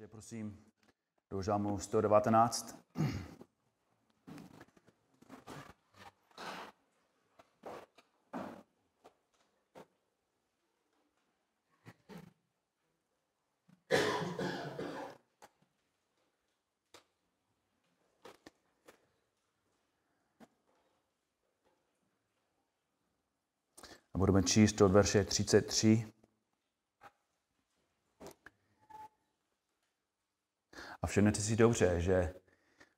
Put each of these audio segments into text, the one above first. Takže prosím do Žalmu 119. A budeme číst od verše 33. A všimněte si dobře, že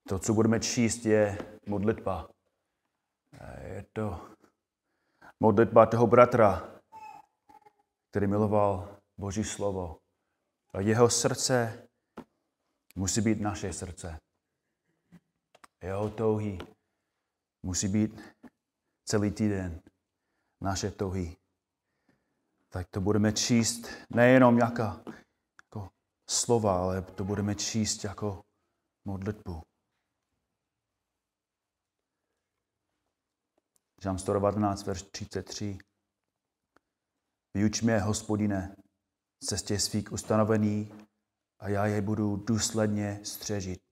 to, co budeme číst, je modlitba. Je to modlitba toho bratra, který miloval Boží slovo. A jeho srdce musí být naše srdce. Jeho touhy musí být celý týden naše touhy. Tak to budeme číst nejenom jako slova, ale to budeme číst jako modlitbu. Žalm 119, verš 33. Vyuč mě, Hospodine, cestě svých ustanovených, a já je budu důsledně střežit.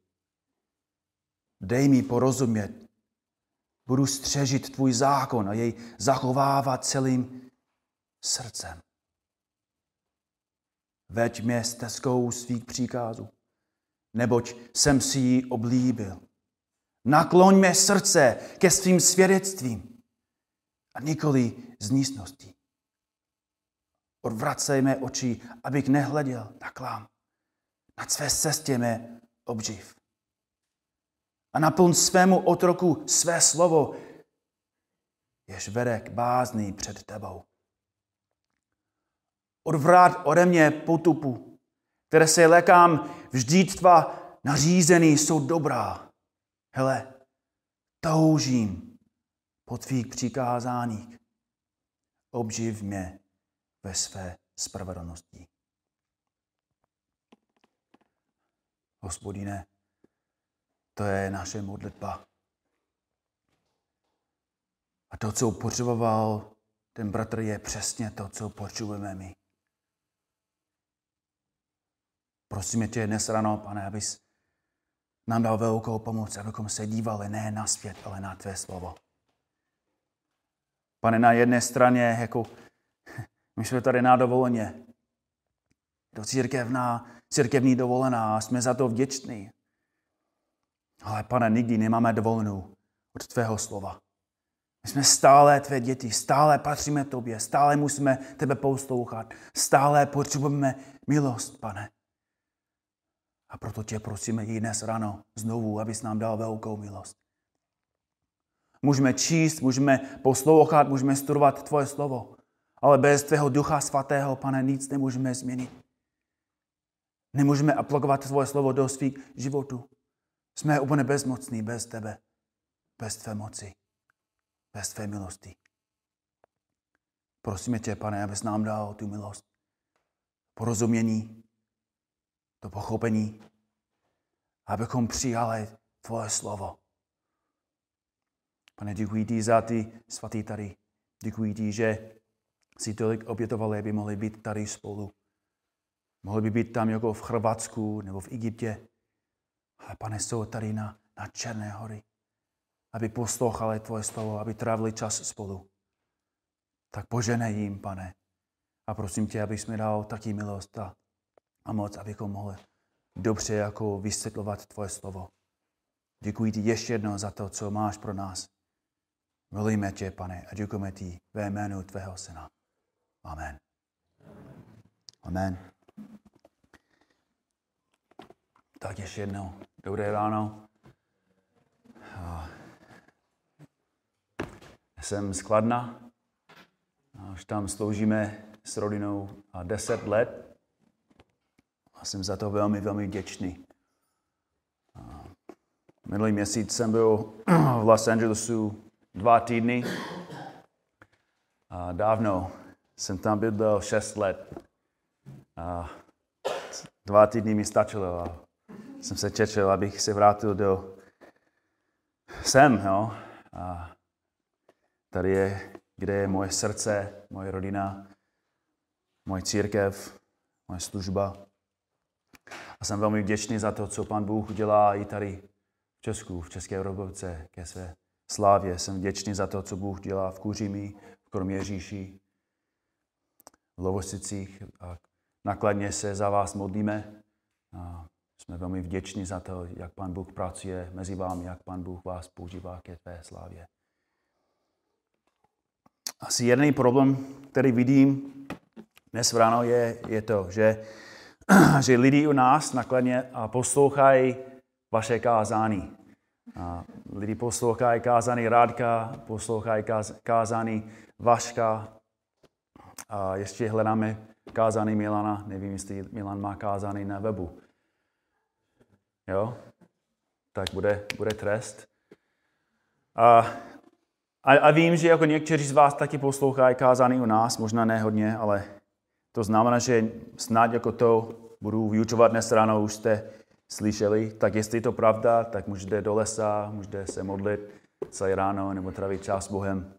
Dej mi porozumět, budu střežit tvůj zákon a jej zachovávat celým srdcem. Veď mě stezkou svých příkazů, neboť jsem si ji oblíbil. Nakloň mě srdce ke svým svědectvím a nikoli z nízností. Odvracej mé oči, abych nehleděl na klam. Na své cestě mé obživ. A naplň svému otroku své slovo, jež vede k bázni před tebou. Odvrát ode mě potupu, které se lekám, vždyť tvá nařízení jsou dobrá. Hele, toužím po tvých přikázáních. Obživ mě ve své spravedlnosti. Hospodine, to je naše modlitba. A to, co potřeboval ten bratr, je přesně to, co potřebujeme my. Prosíme tě dnes ráno, Pane, abys nám dal velkou pomoc, abychom se dívali ne na svět, ale na tvé slovo. Pane, na jedné straně, jako my jsme tady na dovoleně, do církevní dovolená, jsme za to vděční. Ale Pane, nikdy nemáme dovolenou od tvého slova. My jsme stále tvé děti, stále patříme tobě, stále musíme tebe poslouchat, stále potřebujeme milost, Pane. A proto tě prosíme i dnes ráno znovu, abys nám dal velkou milost. Můžeme číst, můžeme poslouchat, můžeme studovat tvoje slovo, ale bez tvého Ducha Svatého, Pane, nic nemůžeme změnit. Nemůžeme aplikovat tvoje slovo do svých životů. Jsme úplně bezmocní bez tebe, bez tvé moci, bez tvé milosti. Prosíme tě, Pane, abys nám dal tu milost, porozumění, to pochopení, abychom přijali tvoje slovo. Pane, děkuji ti za ty svatý tady. Děkuji ti, že si tolik obětovali, aby mohli být tady spolu. Mohli by být tam jako v Chorvatsku nebo v Egyptě. Ale Pane, jsou tady na Černé hory, aby poslouchali tvoje slovo, aby trávili čas spolu. Tak poženej jim, Pane. A prosím tě, abys mi dal taky milost a moc, abychom mohli dobře jako vysvětlovat tvoje slovo. Děkuji ti ještě jednou za to, co máš pro nás. Milujeme tě, Pane, a děkujeme ti ve jménu tvého Syna. Amen. Amen. Tak ještě jednou. Dobré ráno. Jsem z Kladna. Už tam sloužíme s rodinou 10 let. A jsem za to velmi, velmi vděčný. Minulý měsíc jsem byl v Los Angelesu 2 týdny. A dávno jsem tam bydlel 6 let. A 2 týdny mi stačilo. A jsem se čečel, abych se vrátil sem, jo. A tady je, kde je moje srdce, moje rodina, moje církev, moje služba. A jsem velmi vděčný za to, co Pán Bůh udělá i tady v Česku, v České republice, ke své slávě. Jsem vděčný za to, co Bůh dělá v Kuřími, v Kroměříži, v Lovosicích. A nakladně se za vás modlíme. A jsme velmi vděční za to, jak Pán Bůh pracuje mezi vámi, jak Pán Bůh vás používá ke své slávě. Asi jedný problém, který vidím dnes ráno, je to, že lidi u nás nakladně poslouchají vaše kázání. A lidi poslouchají kázání Rádka, poslouchají kázání Vaška. A ještě hledáme kázání Milana. Nevím, jestli Milan má kázání na webu. Jo? Tak bude trest. A vím, že jako někteří z vás taky poslouchají kázání u nás, možná ne hodně, ale to znamená, že snad jako to budu vyučovat dnes ráno, už jste slyšeli. Tak jestli je to pravda, tak můžete do lesa, můžete se modlit celé ráno nebo trávit čas s Bohem.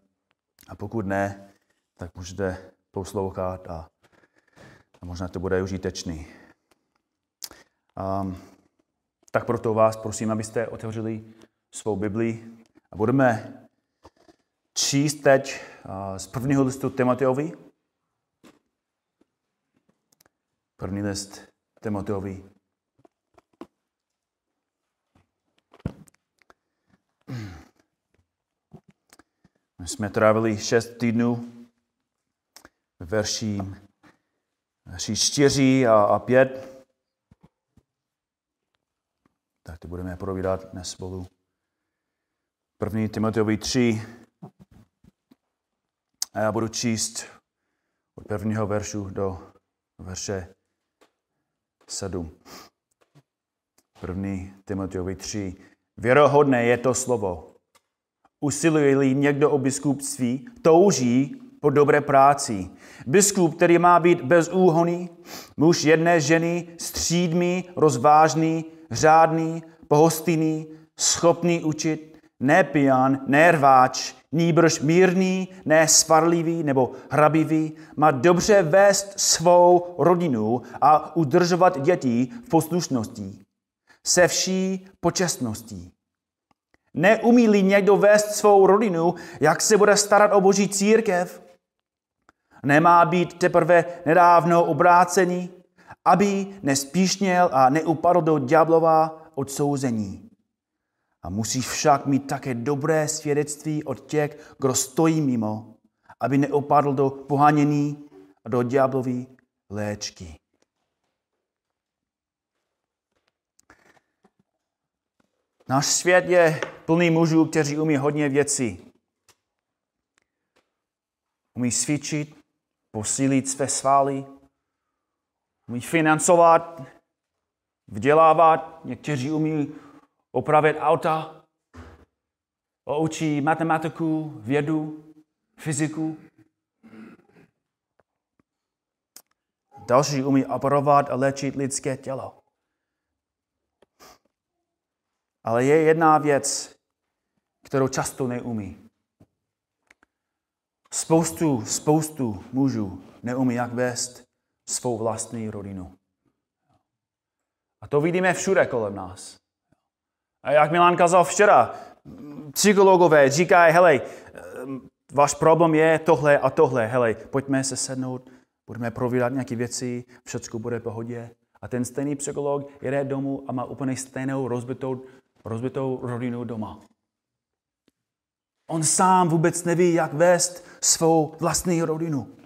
A pokud ne, tak můžete poslouchat a možná to bude užitečný. Tak proto vás prosím, abyste otevřeli svou Biblii a budeme číst teď z prvního listu Timotejovi. První list Timotejovi. My jsme trávili 6 týdnů verší 4 a 5. Tak to budeme probírat dnes spolu. První Timotejovi 3. A já budu číst od prvního veršu do verše 7. První Timotejovi 3. Věrohodné je to slovo. Usiluje-li někdo o biskupství, touží po dobré práci. Biskup, který má být bezúhonný, muž jedné ženy, střídmý, rozvážný, řádný, pohostinný, schopný učit, nepijan, nerváč, nýbrž mírný, nesvarlivý nebo hrabivý, má dobře vést svou rodinu a udržovat děti v poslušnosti, se vší počestností. Neumí-li někdo vést svou rodinu, jak se bude starat o Boží církev? Nemá být teprve nedávno obrácený, aby nespíšněl a neupadl do ďáblova odsouzení. A musí však mít také dobré svědectví od těch, kdo stojí mimo, aby neopadl do pohánění a do ďáblové léčky. Náš svět je plný mužů, kteří umí hodně věcí. Umí cvičit, posílit své svaly, umí financovat, vzdělávat, někteří umí opravit auta, učí matematiku, vědu, fyziku. Další umí operovat a léčit lidské tělo. Ale je jedna věc, kterou často neumí. Spoustu mužů neumí, jak vést svou vlastní rodinu. A to vidíme všude kolem nás. A jak Milan kazal včera, psychologové říkají, helej, váš problém je tohle a tohle, helej, pojďme se sednout, budeme provídat nějaké věci, všechno bude v pohodě. A ten stejný psycholog jede domů a má úplně stejnou rozbitou rodinu doma. On sám vůbec neví, jak vést svou vlastní rodinu.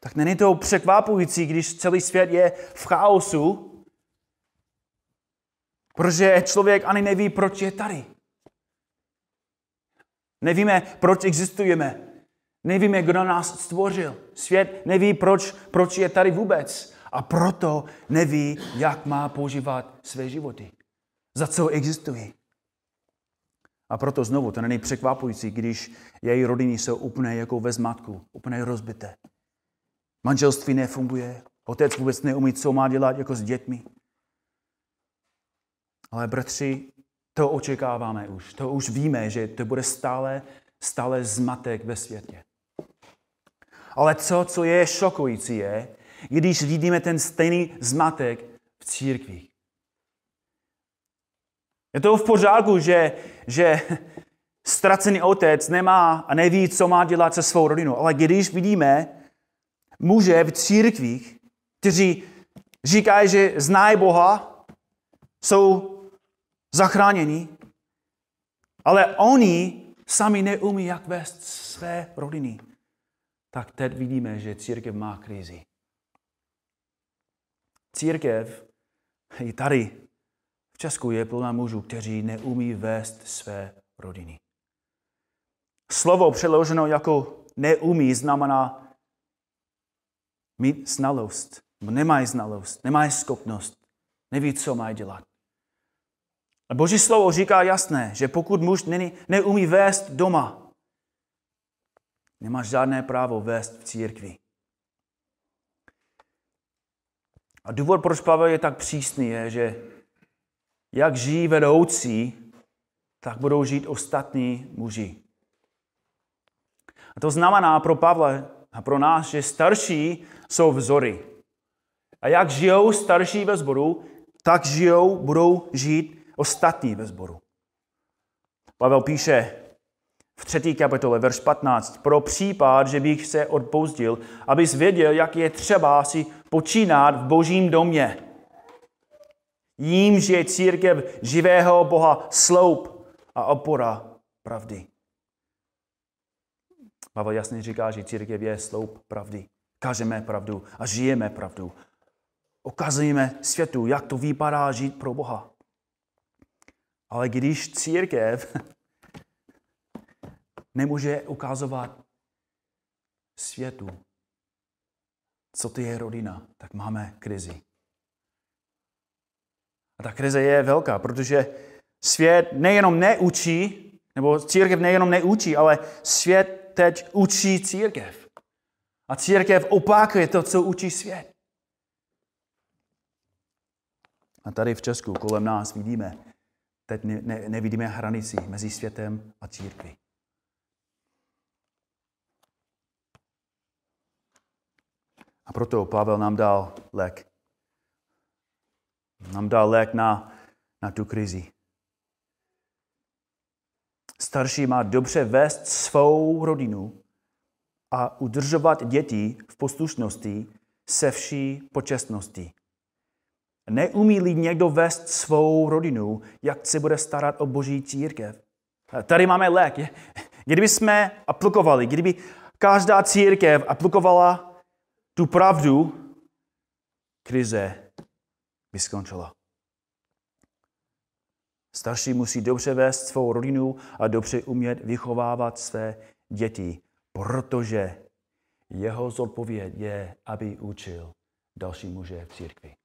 Tak není to překvapující, když celý svět je v chaosu, protože člověk ani neví, proč je tady. Nevíme, proč existujeme. Nevíme, kdo nás stvořil. Svět neví, proč je tady vůbec. A proto neví, jak má používat své životy. Za co existují. A proto znovu, to není překvapující, když její rodiny jsou úplně jako ve zmatku, úplně rozbité. Manželství nefunguje. Otec vůbec neumí, co má dělat jako s dětmi. Ale bratři, to očekáváme už. To už víme, že to bude stále zmatek ve světě. Ale co je šokující, je, když vidíme ten stejný zmatek v církvích. Je to v pořádku, že ztracený otec nemá a neví, co má dělat se svou rodinou, ale když vidíme muže v církvích, kteří říkají, že znají Boha, jsou zachráněni, ale oni sami neumí, jak vést své rodiny, tak teď vidíme, že církev má krizi. Církev i tady v Česku je plná mužů, kteří neumí vést své rodiny. Slovo přeloženo jako neumí znamená mít znalost. Nemají znalost, nemají schopnost, neví, co mají dělat. A Boží slovo říká jasné, že pokud muž neumí vést doma, nemá žádné právo vést v církvi. A důvod, proč Pavel je tak přísný, je, že jak žijí vedoucí, tak budou žít ostatní muži. A to znamená pro Pavla a pro nás, že starší jsou vzory. A jak žijou starší ve sboru, tak budou žít ostatní ve sboru. Pavel píše v 3. kapitole, verš 15. Pro případ, že bych se odpouzdil, abys věděl, jak je třeba si počínat v Božím domě. Jímž je církev živého Boha sloup a opora pravdy. Pavel jasně říká, že církev je sloup pravdy. Kažeme pravdu a žijeme pravdu. Ukazujeme světu, jak to vypadá žít pro Boha. Ale když církev nemůže ukazovat světu, co to je rodina, tak máme krizi. A ta krize je velká, protože svět nejenom neučí, nebo církev nejenom neučí, ale svět teď učí církev. A církev opakuje to, co učí svět. A tady v Česku kolem nás vidíme, teď nevidíme hranici mezi světem a církví. A proto Pavel nám dal lék. Nám dal lék na tu krizi. Starší má dobře vést svou rodinu a udržovat děti v poslušnosti se vší počestností. Neumí-li někdo vést svou rodinu, jak se bude starat o Boží církev. Tady máme lék. Kdyby každá církev aplikovala tu pravdu, krize by skončila. Starší musí dobře vést svou rodinu a dobře umět vychovávat své děti, protože jeho zodpověď je, aby učil další muže v církvi.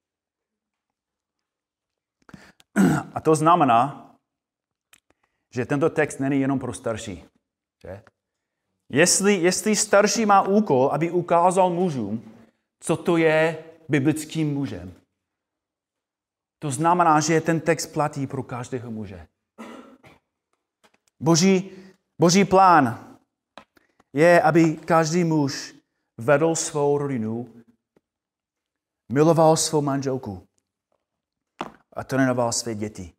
A to znamená, že tento text není jenom pro starší. Že? Jestli starší má úkol, aby ukázal mužům, co to je biblickým mužem, to znamená, že ten text platí pro každého muže. Boží plán je, aby každý muž vedl svou rodinu, miloval svou manželku a trénoval své děti.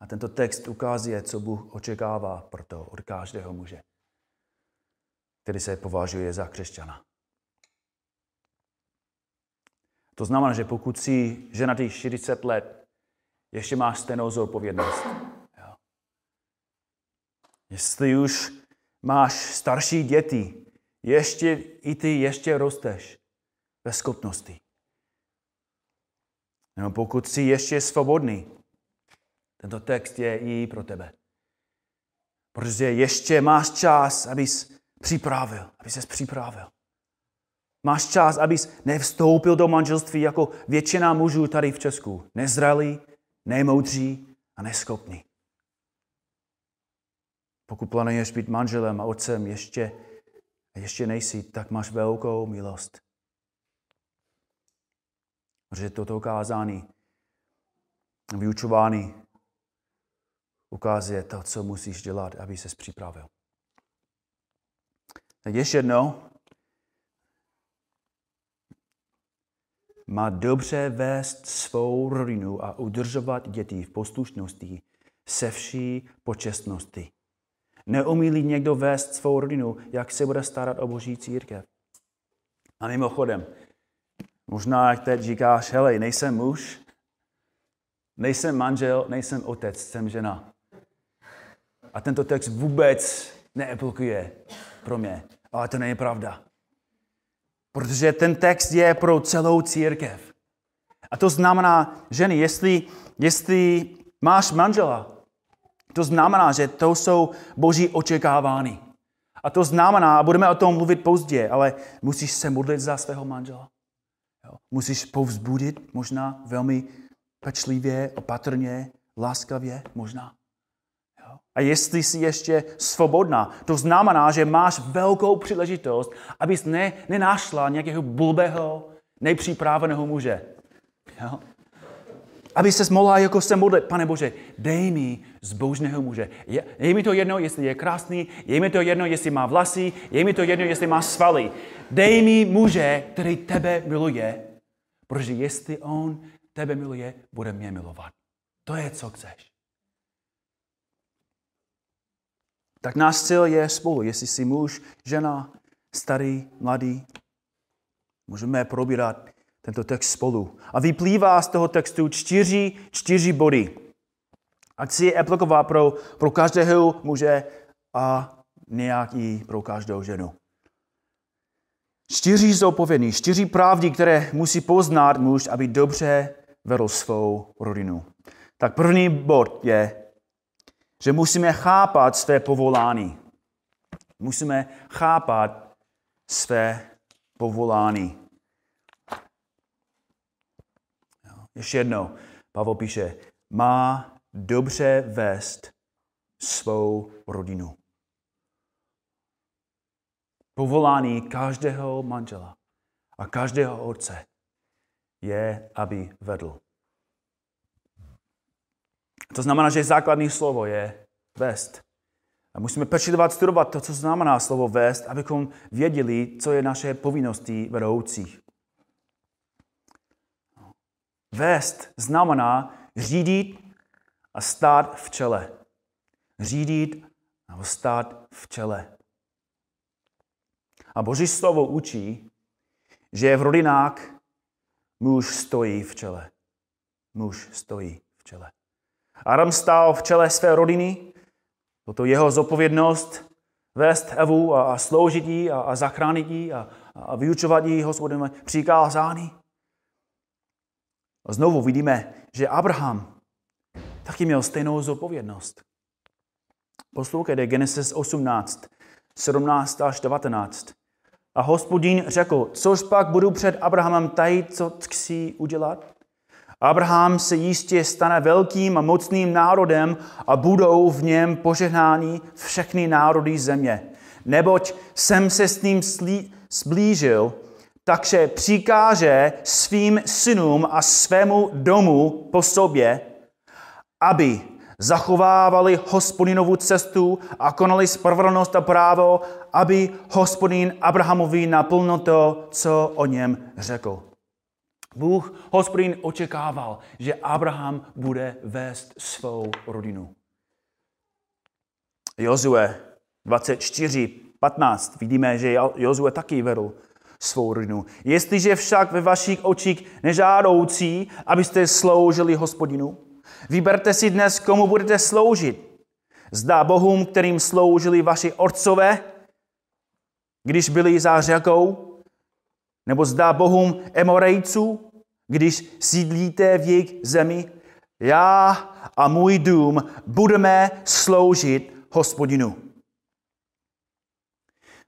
A tento text ukazuje, co Bůh očekává proto od každého muže, který se považuje za křesťana. To znamená, že pokud jsi ženatý 40 let, ještě máš stejnou zodpovědnost. Jestli už máš starší děti, ještě rosteš ve schopnosti. Nebo pokud jsi ještě svobodný, tento text je i pro tebe. Protože ještě máš čas, abys se připravil. Máš čas, abys nevstoupil do manželství jako většina mužů tady v Česku. Nezralý, nemoudří a neschopný. Pokud plánuješ být manželem a otcem ještě nejsi, tak máš velkou milost. Protože toto kázání, vyučování ukazuje to, co musíš dělat, aby ses připravil. Tak ještě jednou. Má dobře vést svou rodinu a udržovat děti v poslušnosti se vší počestnosti. Neumí-li někdo vést svou rodinu, jak se bude starat o Boží církev. A mimochodem, možná jak teď říkáš, hele, nejsem muž, nejsem manžel, nejsem otec, jsem žena. A tento text vůbec neaplikuje pro mě. Ale to není pravda. Protože ten text je pro celou církev. A to znamená, ženy, jestli máš manžela, to znamená, že to jsou Boží očekávání. A to znamená, a budeme o tom mluvit později, ale musíš se modlit za svého manžela. Jo? Musíš povzbudit, možná velmi pečlivě, opatrně, láskavě, možná. Jo? A jestli jsi ještě svobodná, to znamená, že máš velkou příležitost, abys nenašla nějakého blbého, nepřipraveného muže. Jo? Aby se mohla jako se modlit, Pane Bože, dej mi zbožného muže. Je mi to jedno, jestli je krásný, je mi to jedno, jestli má vlasy, je mi to jedno, jestli má svaly. Dej mi muže, který tebe miluje, protože jestli on tebe miluje, bude mě milovat. To je, co chceš. Tak náš cíl je spolu, jestli jsi muž, žena, starý, mladý. Můžeme probírat tento text spolu. A vyplývá z toho textu čtyři body. A chci je aplikovat pro každého muže a nějak i pro každou ženu. Čtyři zodpovědní, čtyři pravdy, které musí poznat muž, aby dobře vedl svou rodinu. Tak první bod je, že musíme chápat své povolání. Musíme chápat své povolání. Ještě jednou, Pavel píše, má dobře vést svou rodinu. Povolání každého manžela a každého otce je, aby vedl. To znamená, že základní slovo je vést. A musíme pečlivě studovat to, co znamená slovo vést, abychom věděli, co je naše povinností vedoucích. Vést znamená řídit a stát v čele. Řídit a stát v čele. A Boží slovo učí, že v rodinách muž stojí v čele. Muž stojí v čele. Adam stál v čele své rodiny. Toto jeho zodpovědnost vést Evu a sloužit jí a zachránit jí a vyučovat jí Hospodinem přikázání. A znovu vidíme, že Abraham taky měl stejnou zodpovědnost. Poslouchejte Genesis 18, 17 až 19. A Hospodin řekl, což pak budu před Abrahamem tajit, co chci udělat? Abraham se jistě stane velkým a mocným národem a budou v něm požehnání všechny národy země. Neboť jsem se s ním zblížil, takže přikáže svým synům a svému domu po sobě, aby zachovávali Hospodinovu cestu a konali spravedlnost a právo, aby Hospodin Abrahamovi naplnil to, co o něm řekl. Bůh, Hospodin, očekával, že Abraham bude vést svou rodinu. Jozue 24:15. Vidíme, že Jozue taky vedl svou rodinu. Jestliže však ve vašich očích nežádoucí, abyste sloužili Hospodinu, vyberte si dnes, komu budete sloužit. Zda bohům, kterým sloužili vaši otcové, když byli za řekou, nebo zda bohům Emorejců, když sídlíte v jejich zemi, já a můj dům budeme sloužit Hospodinu.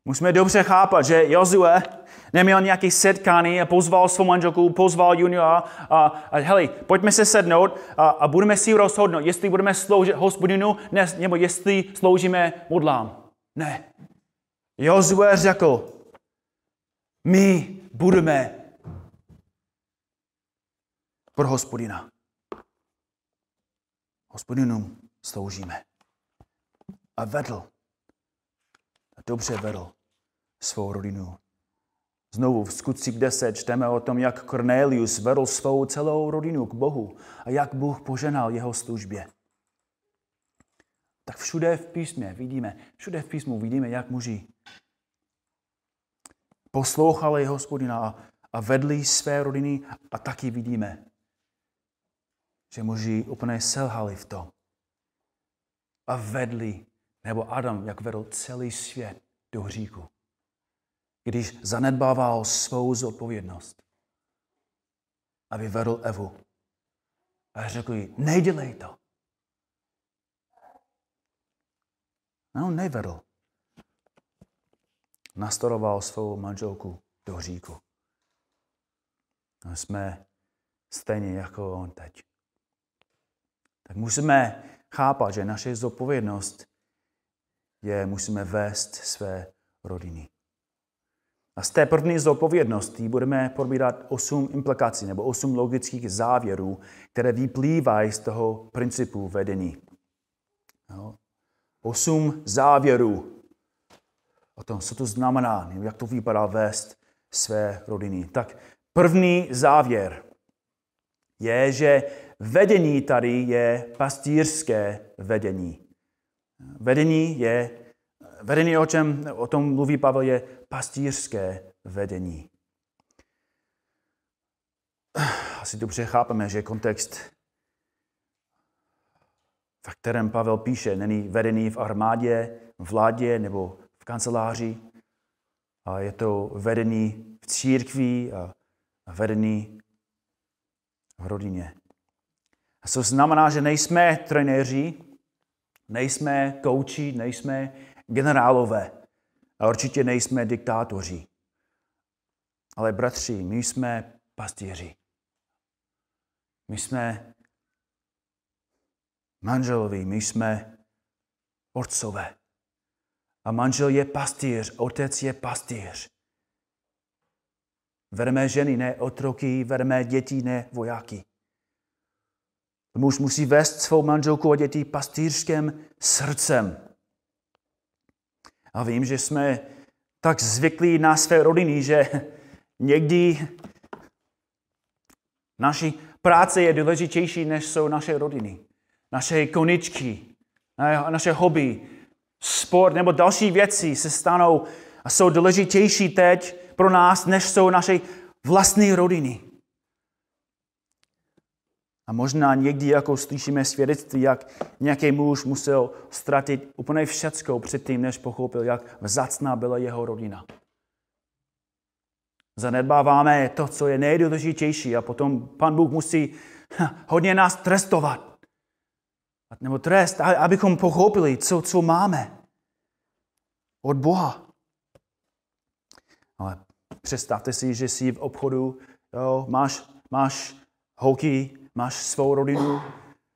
Musíme dobře chápat, že Jozue neměl nějaké setkání a pozval svou manželku, pozval juniora a hej, pojďme se sednout a budeme si rozhodnout, jestli budeme sloužit Hospodinu, nebo jestli sloužíme modlám. Ne. Jozue řekl, my budeme pro Hospodina. Hospodinům sloužíme. A vedl. Dobře vedl svou rodinu. Znovu v Skutcích 10 čteme o tom, jak Cornelius vedl svou celou rodinu k Bohu a jak Bůh poženal jeho službě. Tak všude v písmu vidíme, jak muži poslouchali Hospodina a vedli své rodiny, a taky vidíme, že muži úplně selhali v tom. A vedli, nebo Adam, jak vedl celý svět do hříchu, když zanedbával svou zodpovědnost, aby vedl Evu. A řekl jí, nedělej to. No, nevedl. Nastoroval svou manželku do hříchu. No, jsme stejně jako on teď. Tak musíme chápat, že naše zodpovědnost je, musíme vést své rodiny. A z té první zodpovědnosti budeme probírat 8 implikací nebo 8 logických závěrů, které vyplývají z toho principu vedení. No. 8 závěrů o tom, co to znamená, jak to vypadá vést své rodiny. Tak první závěr je, že vedení tady je pastýřské vedení. Vedení, o tom mluví Pavel, je pastýřské vedení. Asi dobře chápeme, že kontext, ve kterém Pavel píše, není vedení v armádě, vládě nebo v kanceláři, a je to vedení v církvi a vedení v rodině. A to znamená, že nejsme trenéři, nejsme kouči, nejsme generálové a určitě nejsme diktátoři. Ale bratři, my jsme pastýři. My jsme manželovi, my jsme otcové. A manžel je pastýř, otec je pastýř. Vedeme ženy, ne otroky, vedeme děti, ne vojáky. Muž musí vést svou manželku a děti pastýřským srdcem. A vím, že jsme tak zvyklí na své rodiny, že někdy naší práce je důležitější, než jsou naše rodiny. Naše koničky, naše hobby, sport nebo další věci se stanou a jsou důležitější teď pro nás, než jsou naše vlastní rodiny. A možná někdy jako slyšíme svědectví, jak nějaký muž musel ztratit úplně všecko předtím, než pochopil, jak vzácná byla jeho rodina. Zanedbáváme to, co je nejdůležitější, a potom Pan Bůh musí hodně nás trestovat. Nebo trest, abychom pochopili, co máme od Boha. Ale představte si, že jsi v obchodu, jo, máš holky, máš svou rodinu,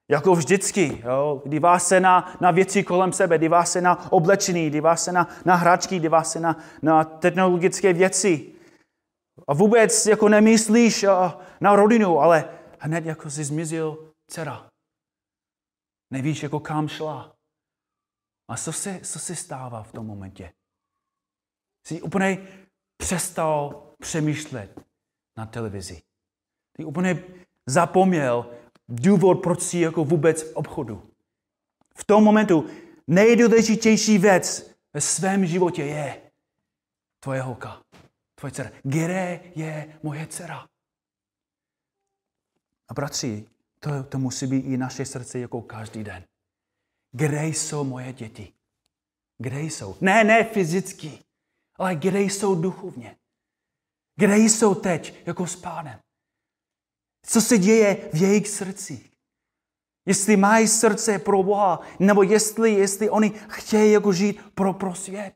jako vždycky. Jo? Díváš se na věci kolem sebe, díváš se na oblečení, díváš se na hračky, díváš se na technologické věci. A vůbec jako nemyslíš na rodinu, ale hned jako jsi zmizil dcera. Nevíš, jako kam šla. A co se stává v tom momentě? Jsi úplně přestal přemýšlet na televizi. Ty úplně zapomněl důvod, proč jsi jako vůbec v obchodu. V tom momentu nejdůležitější věc ve svém životě je tvoje holka, tvoje dcera. Kde je moje dcera? A bratři, to musí být i naše srdce jako každý den. Kde jsou moje děti? Kde jsou? Ne fyzicky, ale kde jsou duchovně? Kde jsou teď jako s Pánem? Co se děje v jejich srdcích? Jestli mají srdce pro Boha, nebo jestli oni chtějí jako žít pro svět.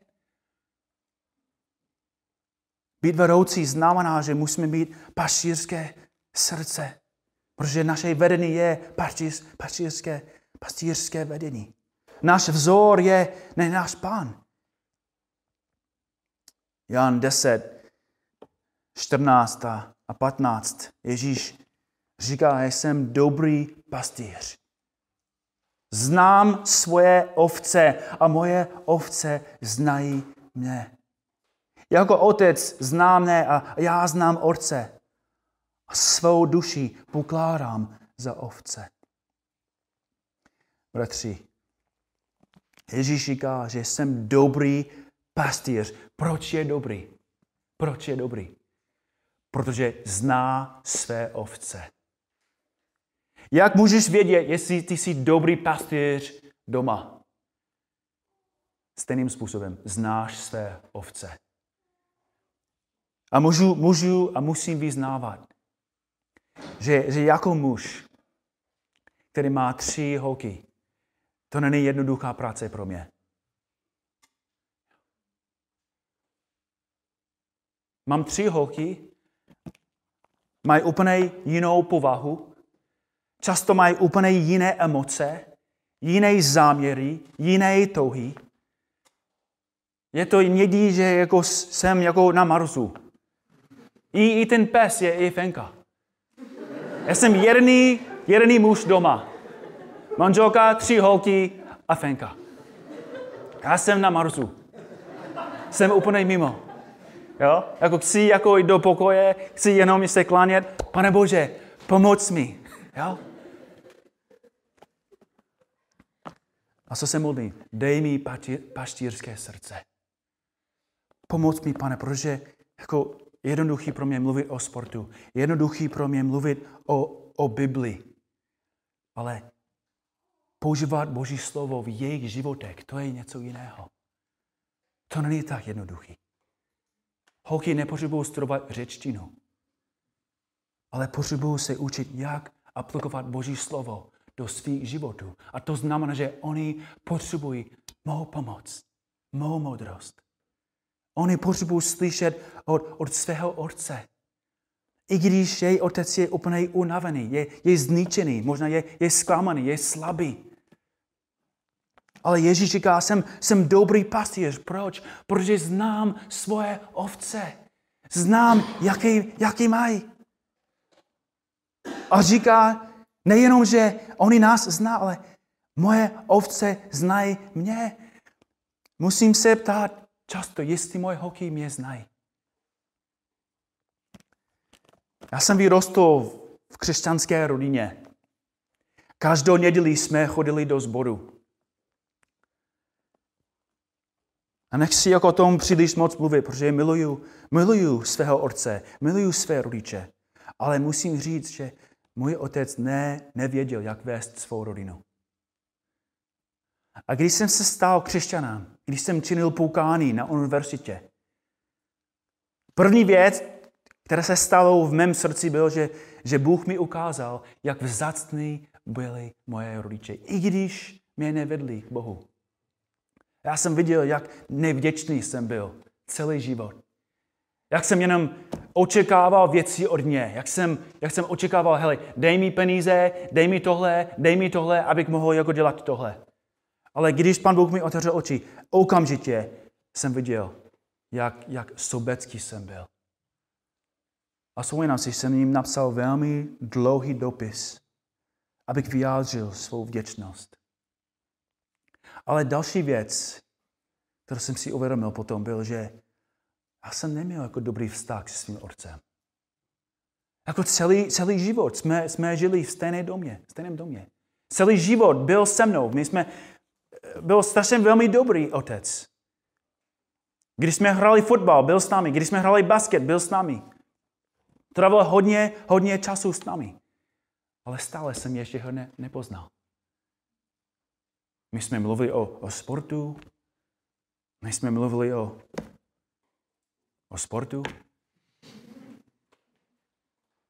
Být vedoucí znamená, že musíme mít pastýřské srdce, protože naše vedení je pastýřské vedení. Náš vzor je ne náš Pán. Jan 10, 14 a 15. Ježíš říká, já jsem dobrý pastýř. Znám svoje ovce a moje ovce znají mě. Jako otec znám mne a já znám otce. A svou duši pokládám za ovce. Bratři, Ježíš říká, že jsem dobrý pastýř. Proč je dobrý? Proč je dobrý? Protože zná své ovce. Jak můžeš vědět, jestli ty jsi dobrý pastýř doma? Stejným způsobem znáš své ovce. A musím vyznávat, že jako muž, který má 3 holky, to není jednoduchá práce pro mě. Mám 3 holky, mají úplně jinou povahu, často mají úplně jiné emoce, jiné záměry, jiné touhy. Je to někdy, že jako jsem jako na Marsu. I ten pes je fenka. Já jsem jedný muž doma. Manželka, 3 holky a fenka. Já jsem na Marsu. Jsem úplně mimo. Jo? Jako chci jako jít do pokoje, chci jenom se klánět. Pane Bože, pomoc mi. Jo? A co se modlím? Dej mi paštýrské srdce. Pomoc mi, Pane, protože jako jednoduchý pro mě mluvit o sportu, jednoduchý pro mě mluvit o Bibli, ale používat Boží slovo v jejich životech, to je něco jiného. To není tak jednoduchý. Holky nepotřebují studovat řečtinu, ale potřebují se učit, jak aplikovat Boží slovo do svých životů. A to znamená, že oni potřebují mou pomoc, mou moudrost. Oni potřebují slyšet od svého otce. I když její otec je úplně unavený, je zničený, možná je zklamaný, je slabý. Ale Ježíš říká, jsem dobrý pastýř. Proč? Protože znám svoje ovce. Znám, jaký mají. A říká, nejenom, že oni nás zná, ale moje ovce znají mě. Musím se ptát často, jestli moje holky mě znají. Já jsem vyrostl v křesťanské rodině. Každou neděli jsme chodili do sboru. A nechci jako o tom příliš moc mluvit, protože miluju svého otce, miluju své rodiče. Ale musím říct, že můj otec nevěděl, jak vést svou rodinu. A když jsem se stal křesťanem, když jsem činil poukání na univerzitě, první věc, která se stala v mém srdci, bylo, že Bůh mi ukázal, jak vzácný byli moje rodiče, i když mě nevedli k Bohu. Já jsem viděl, jak nevděčný jsem byl celý život. Jak jsem jenom očekával věci od ně. Jak jsem očekával, hele, dej mi peníze, dej mi tohle, abych mohl jako dělat tohle. Ale když Pán Bůh mi otevřel oči, okamžitě jsem viděl, jak sobecký jsem byl. A vzpomínám si, jsem jim napsal velmi dlouhý dopis, abych vyjádřil svou vděčnost. Ale další věc, kterou jsem si uvědomil potom, byl, že já jsem neměl jako dobrý vztah se svým otcem. Jako celý život jsme žili v stejném domě. Celý život byl se mnou. Byl strašně velmi dobrý otec. Když jsme hráli fotbal, byl s námi. Když jsme hráli basket, byl s námi. Trávil hodně času s námi. Ale stále jsem ještě ho nepoznal. My jsme mluvili o sportu. My jsme mluvili o sportu.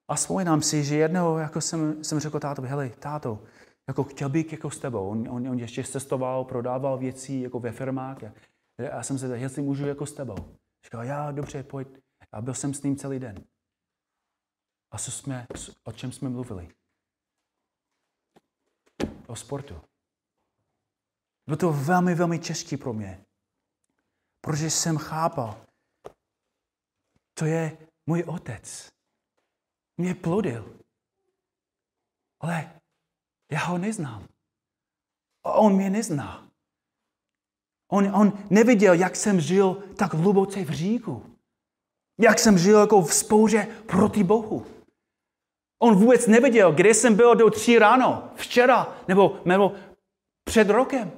A vzpomínám si, že jednou jako jsem řekl tátovi, hele, táto, jako chtěl bych jako s tebou. On ještě cestoval, prodával věci jako ve firmách. A jsem se řekl, jestli můžu jako s tebou. Říkal, já, dobře, pojď. A byl jsem s ním celý den. A o čem jsme mluvili? O sportu. Bylo to velmi, velmi těžké pro mě. Protože jsem chápal, to je můj otec. Mě plodil. Ale já ho neznám. A on mě nezná. On neviděl, jak jsem žil tak hluboce v říku. Jak jsem žil jako v spouře proti Bohu. On vůbec neviděl, kde jsem byl do 3 ráno, včera, nebo před rokem.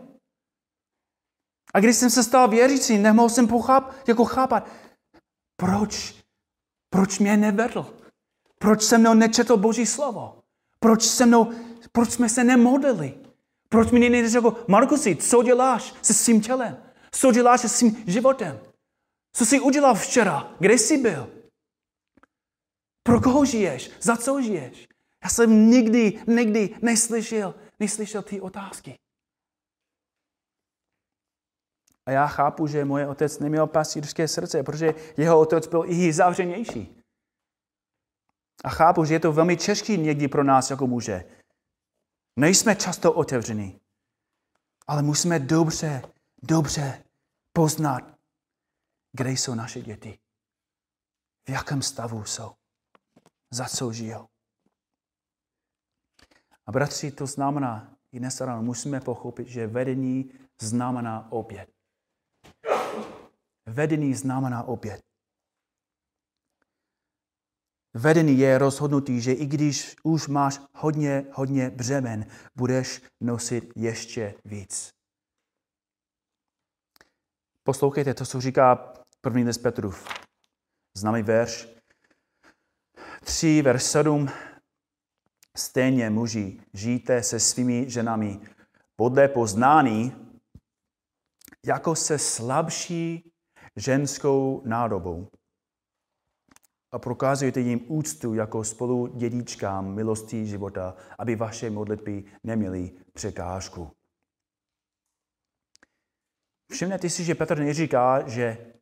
A když jsem se stal věřící, nemohl jsem chápat, proč mě nevedl? Proč se mnou nečetl Boží slovo? Proč jsme se nemodlili? Proč mi někdo řekl, Markusi, co děláš se svým tělem? Co děláš se svým životem? Co jsi udělal včera? Kde jsi byl? Pro koho žiješ? Za co žiješ? Já jsem nikdy neslyšel ty otázky. A já chápu, že můj otec neměl pastýřské srdce, protože jeho otec byl i zavřenější. A chápu, že je to velmi těžké někdy pro nás jako muže. Nejsme často otevření, ale musíme dobře poznat, kde jsou naše děti, v jakém stavu jsou, za co žijou. A bratři, to znamená, i dnes ráno musíme pochopit, že vedení znamená oběd. Vedení znamená oběd. Vedení je rozhodnutí, že i když už máš hodně břemen, budeš nosit ještě víc. Poslouchejte, to co říká 1. list Petrův. Známý verš 3, verš 7. Stejně muži, žijte se svými ženami podle poznání, jako se slabší ženskou nádobou. A prokazujete jim úctu jako spolu dědičkám milostí života, aby vaše modlitby neměly překážku. Všimněte si, že Petr neříká, že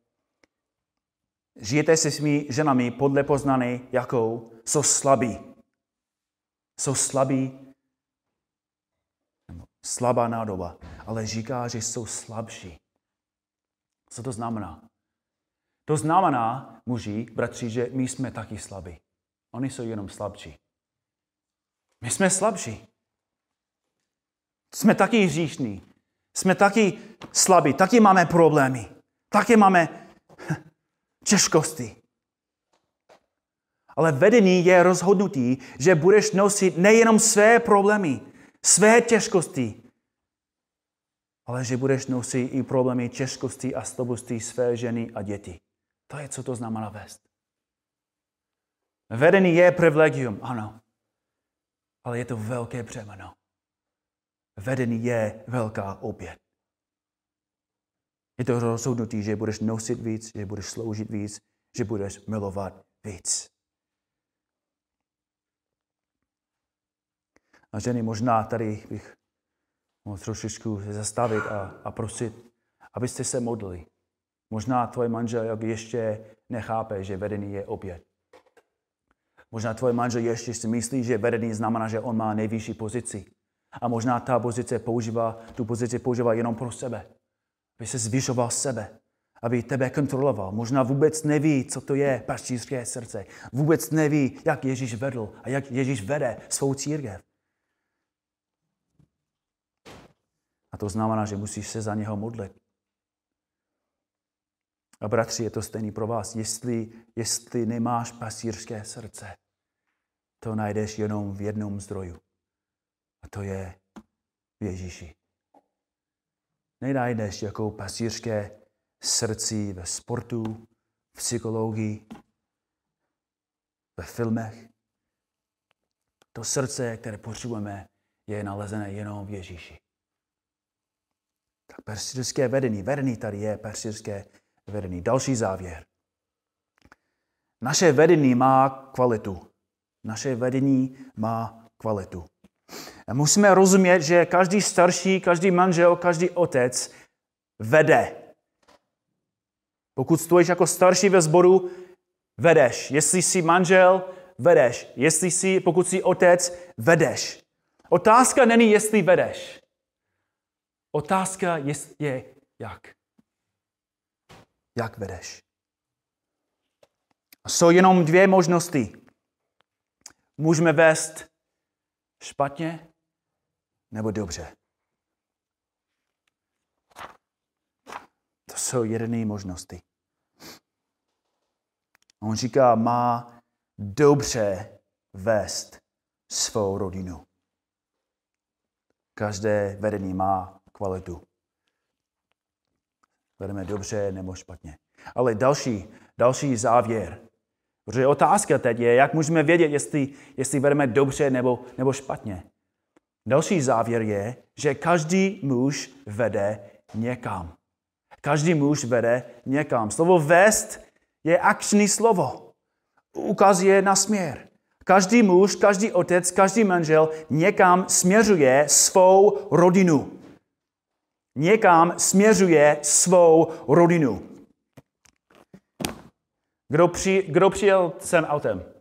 žijete se svými ženami podle poznání, jakou jsou slabí, slabá nádoba, ale říká, že jsou slabší. Co to znamená? To znamená, muži, bratři, že my jsme taky slabí. Oni jsou jenom slabší. My jsme slabší. Jsme taky hříšní. Jsme taky slabí. Taky máme problémy. Taky máme těžkosti. Ale vedení je rozhodnutí, že budeš nosit nejenom své problémy, své těžkosti, ale že budeš nosit i problémy těžkosti a slabosti své ženy a děti. To je, co to znamená vést. Vedení je privilegium, ano. Ale je to velké břemeno. Vedení je velká oběť. Je to rozhodnutí, že budeš nosit víc, že budeš sloužit víc, že budeš milovat víc. A ženy, možná tady bych mohl trošičku zastavit a prosit, abyste se modlili. Možná tvoj manžel ještě nechápe, že vedení je oběd. Možná tvoj manžel ještě si myslí, že vedení znamená, že on má nejvyšší pozici. A možná tu pozici používá jenom pro sebe. Aby se zvyšoval sebe. Aby tebe kontroloval. Možná vůbec neví, co to je pastýřské srdce. Vůbec neví, jak Ježíš vedl a jak Ježíš vede svou církev. A to znamená, že musíš se za něho modlit. A bratři, je to stejný pro vás. Jestli nemáš pastýřské srdce, to najdeš jenom v jednom zdroju. A to je v Ježíši. Nenajdeš jako pastýřské srdce ve sportu, v psychologii, ve filmech. To srdce, které potřebujeme, je nalezené jenom v Ježíši. Tak pastýřské vedení. Vedení tady je pastýřské vedení. Další závěr. Naše vedení má kvalitu. A musíme rozumět, že každý starší, každý manžel, každý otec vede. Pokud stojíš jako starší ve sboru, vedeš. Jestli jsi manžel, vedeš. Pokud jsi otec, vedeš. Otázka není, jestli vedeš. Otázka je jak. Jak vedeš? Jsou jenom 2 možnosti. Můžeme vést špatně nebo dobře. To jsou jediné možnosti. On říká, má dobře vést svou rodinu. Každé vedení má kvalitu. Vedeme dobře nebo špatně. Ale další závěr. Protože otázka teď je, jak můžeme vědět, jestli vedeme dobře nebo špatně. Další závěr je, že každý muž vede někam. Každý muž vede někam. Slovo vést je akční slovo. Ukazuje na směr. Každý muž, každý otec, každý manžel někam směřuje svou rodinu. Někam směřuje svou rodinu. Kdo přijel sem autem?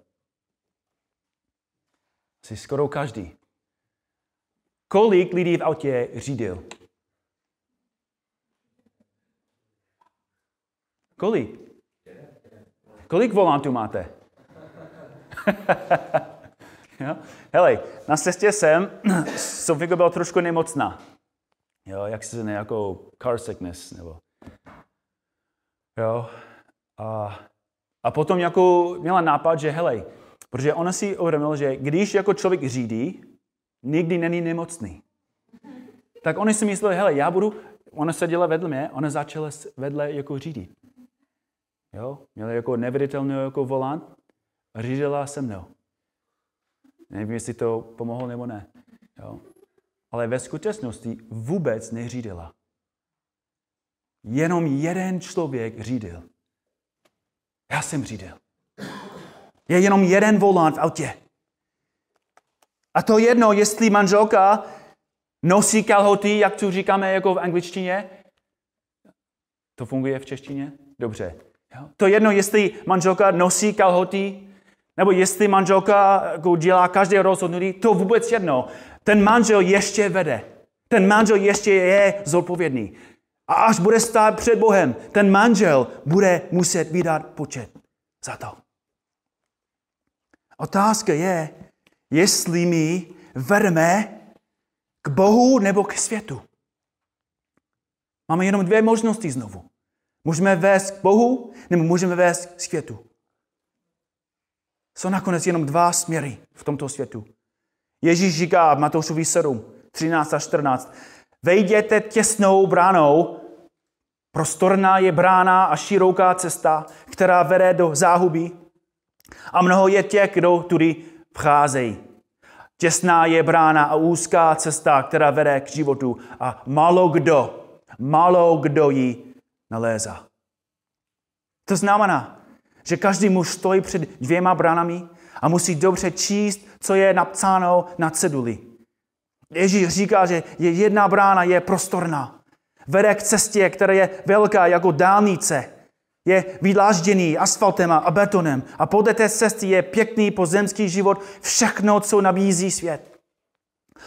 Asi skoro každý. Kolik lidí v autě řídil? Kolik volantů máte? Jo? Hele, na cestě sem Sofíka byla trošku nemocná. Jo, jak se nějakou car sickness nebo... Jo. A potom jako měla nápad, že hele, protože ona si uvědomila, že když jako člověk řídí, nikdy není nemocný. Tak oni si mysleli, hele, ona seděla vedle mě, ona začala vedle jako řídit. Jo, měla jako neviditelný jako volant a řídila se mnou. Nevím, jestli to pomohlo nebo ne. Jo. Ale ve skutečnosti vůbec neřídila. Jenom jeden člověk řídil. Já jsem řídil. Je jenom jeden volant v autě. A to jedno, jestli manželka nosí kalhoty, jak tu říkáme jako v angličtině. To funguje v češtině? Dobře. Jo? To jedno, jestli manželka nosí kalhoty, nebo jestli manželka dělá každé rozhodnutí, to vůbec jedno. Ten manžel ještě vede. Ten manžel ještě je zodpovědný. A až bude stát před Bohem, ten manžel bude muset vydat počet za to. Otázka je, jestli my vedeme k Bohu nebo k světu. Máme jenom dvě možnosti znovu. Můžeme vést k Bohu, nebo můžeme vést k světu. Jsou nakonec jenom dva směry v tomto světu. Ježíš říká v Matoušovi 7, 13 a 14. Vejděte těsnou bránou, prostorná je brána a široká cesta, která vede do záhuby. A mnoho je těch, kdo tudy vcházejí. Těsná je brána a úzká cesta, která vede k životu. A málo kdo ji nalézá. To znamená, že každý muž stojí před dvěma bránami a musí dobře číst, co je napsáno na ceduli. Ježíš říká, že jedna brána je prostorná. Vede k cestě, která je velká jako dálnice. Je vydlážděný asfaltem a betonem. A podle té cesty je pěkný pozemský život, všechno, co nabízí svět.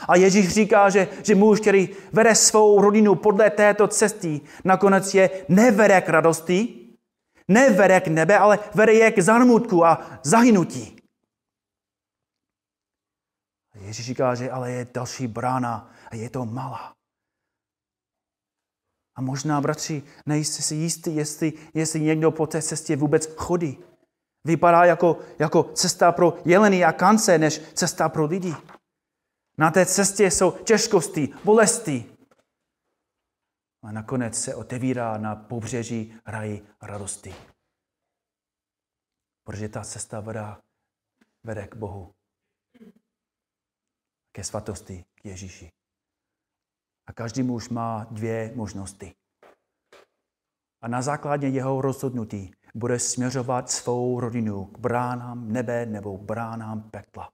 A Ježíš říká, že muž, který vede svou rodinu podle této cesty, nakonec je nevede k radosti, nevede k nebe, ale vede je k zarmutku a zahynutí. Ježíš říká, že ale je další brána a je to malá. A možná, bratři, nejste si jistí, jestli někdo po té cestě vůbec chodí. Vypadá jako cesta pro jeleny a kance, než cesta pro lidi. Na té cestě jsou těžkosti, bolesti. A nakonec se otevírá na pobřeží raji radosti. Protože ta cesta vede k Bohu. Ke svatosti, k Ježíši. A každý muž má dvě možnosti. A na základě jeho rozhodnutí bude směřovat svou rodinu k bránám nebe nebo bránám pekla.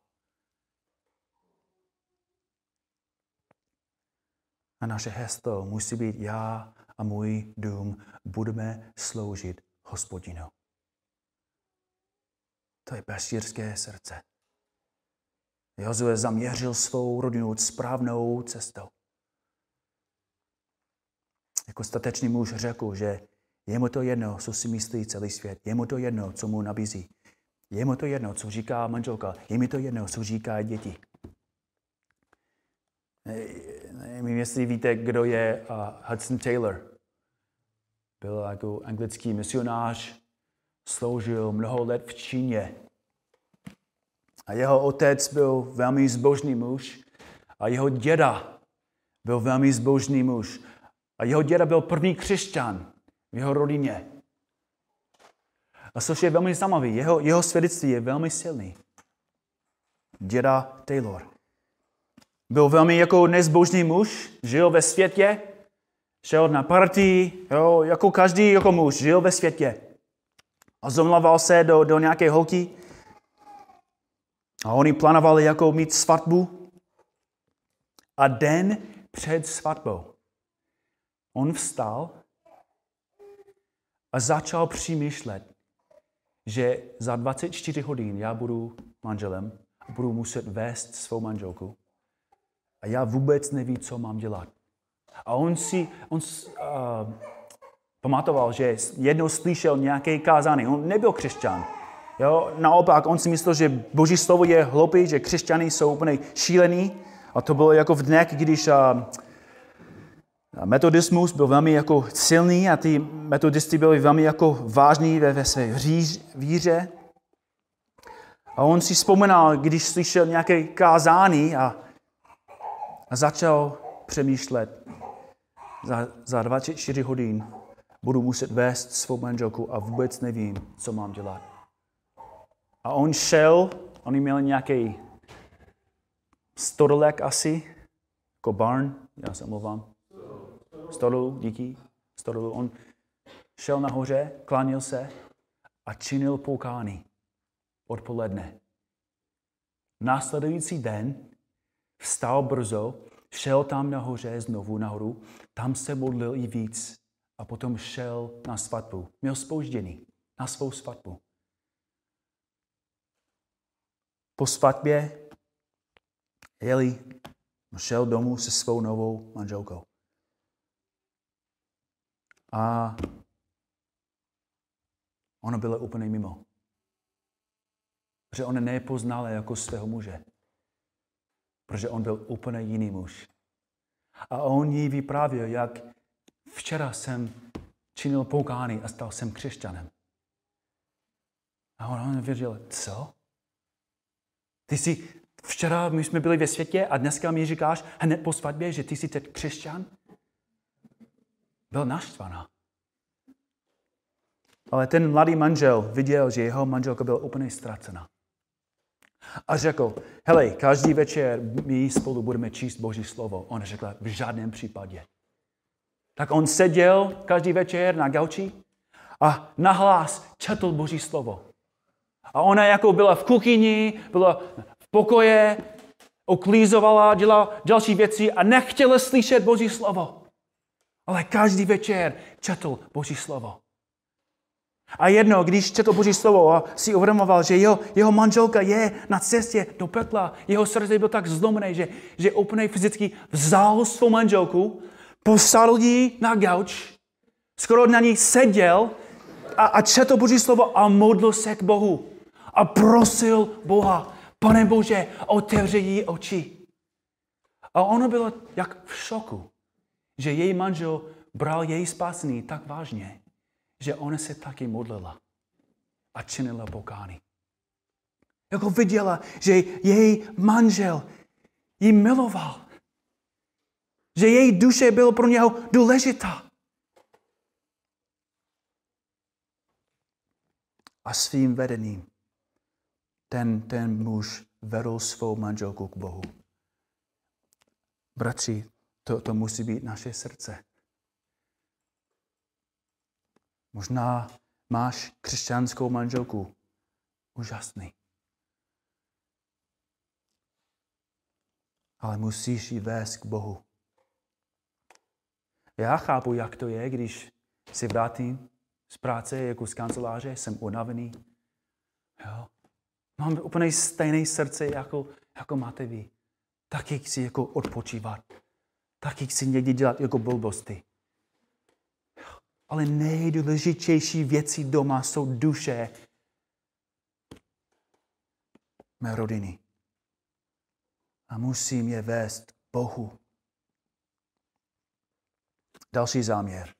A naše heslo musí být já a můj dům budeme sloužit Hospodinu. To je pastýřské srdce. Jozue zaměřil svou rodinu správnou cestou. Jako statečný muž řekl, že je mu to jedno, co si myslí celý svět. Je mu to jedno, co mu nabízí. Je mu to jedno, co říká manželka. Je mi to jedno, co říká děti. Nevím, jestli víte, kdo je Hudson Taylor. byl jako anglický misionář, sloužil mnoho let v Číně. A jeho otec byl velmi zbožný muž a jeho děda byl velmi zbožný muž. A jeho děda byl první křesťan v jeho rodině. A což je velmi zajímavé, jeho svědectví je velmi silný. Děda Taylor byl velmi jako nezbožný muž, žil ve světě, šel na partii, jako každý jako muž, žil ve světě. A zomlaval se do nějaké holky. A oni plánovali jako mít svatbu. A den před svatbou on vstal a začal přemýšlet, že za 24 hodin já budu manželem a budu muset vést svou manželku. A já vůbec nevím, co mám dělat. A on si pamatoval, že jednou slyšel nějaké kázání. On nebyl křesťan. Jo? Naopak, on si myslel, že Boží slovo je hloupé, že křesťané jsou úplně šílení. A to bylo jako v dnech, když metodismus byl velmi jako silný a ty metodisty byli velmi jako vážní ve své víře. A on si vzpomínal, když slyšel nějaké kázání a začal přemýšlet, za 24 hodin budu muset vést svou manželku a vůbec nevím, co mám dělat. A on šel, oni měli nějaký stodolek asi, jako barn, já se omlouvám, stodolu. On šel nahoře, klánil se a činil poukání odpoledne. Následující den vstal brzo, šel tam nahoře, znovu nahoru, tam se modlil i víc a potom šel na svatbu. Měl zpoždění na svou svatbu. Po svatbě šel domů se svou novou manželkou. A ona byla úplně mimo. Protože ona nepoznala jako svého muže. Protože on byl úplně jiný muž. A on jí vyprávěl, jak včera jsem činil poukání a stal jsem křesťanem. A ona věděla, co? Ty jsi, včera my jsme byli ve světě a dneska mi říkáš hned po svatbě, že ty jsi teď křesťan? Byl naštvaná. Ale ten mladý manžel viděl, že jeho manželka byla úplně ztracená. A řekl, helej, každý večer my spolu budeme číst Boží slovo. Ona řekla, v žádném případě. Tak on seděl každý večer na gauči a nahlas četl Boží slovo. A ona jako byla v kuchyni, byla v pokoje, uklízovala, dělala další věci a nechtěla slyšet Boží slovo. Ale každý večer četl Boží slovo. A jedno, když četl Boží slovo a si uvědomoval, že jeho manželka je na cestě do pekla, jeho srdce bylo tak zlomené, že úplně fyzicky vzal svou manželku, posadl ji na gauč, skoro na ní seděl a četl Boží slovo a modlil se k Bohu. A prosil Boha, Pane Bože, otevři jí oči. A ono bylo jak v šoku, že její manžel bral její spásení tak vážně, že ona se taky modlila a činila pokány. Jako viděla, že její manžel ji miloval. Že její duše byla pro něho důležitá. A svým vedením ten muž vedl svou manželku k Bohu. Bratři, to musí být naše srdce. Možná máš křesťanskou manželku. Úžasný. Ale musíš ji vést k Bohu. Já chápu, jak to je, když se vrátím z práce, jako z kanceláře, jsem unavený. Jo. Mám úplně stejné srdce, jako máte vy. Taky chci jako odpočívat. Taky chci někdy dělat jako blbosti. Ale nejdůležitější věci doma jsou duše mé rodiny. A musím je vést Bohu. Další záměr.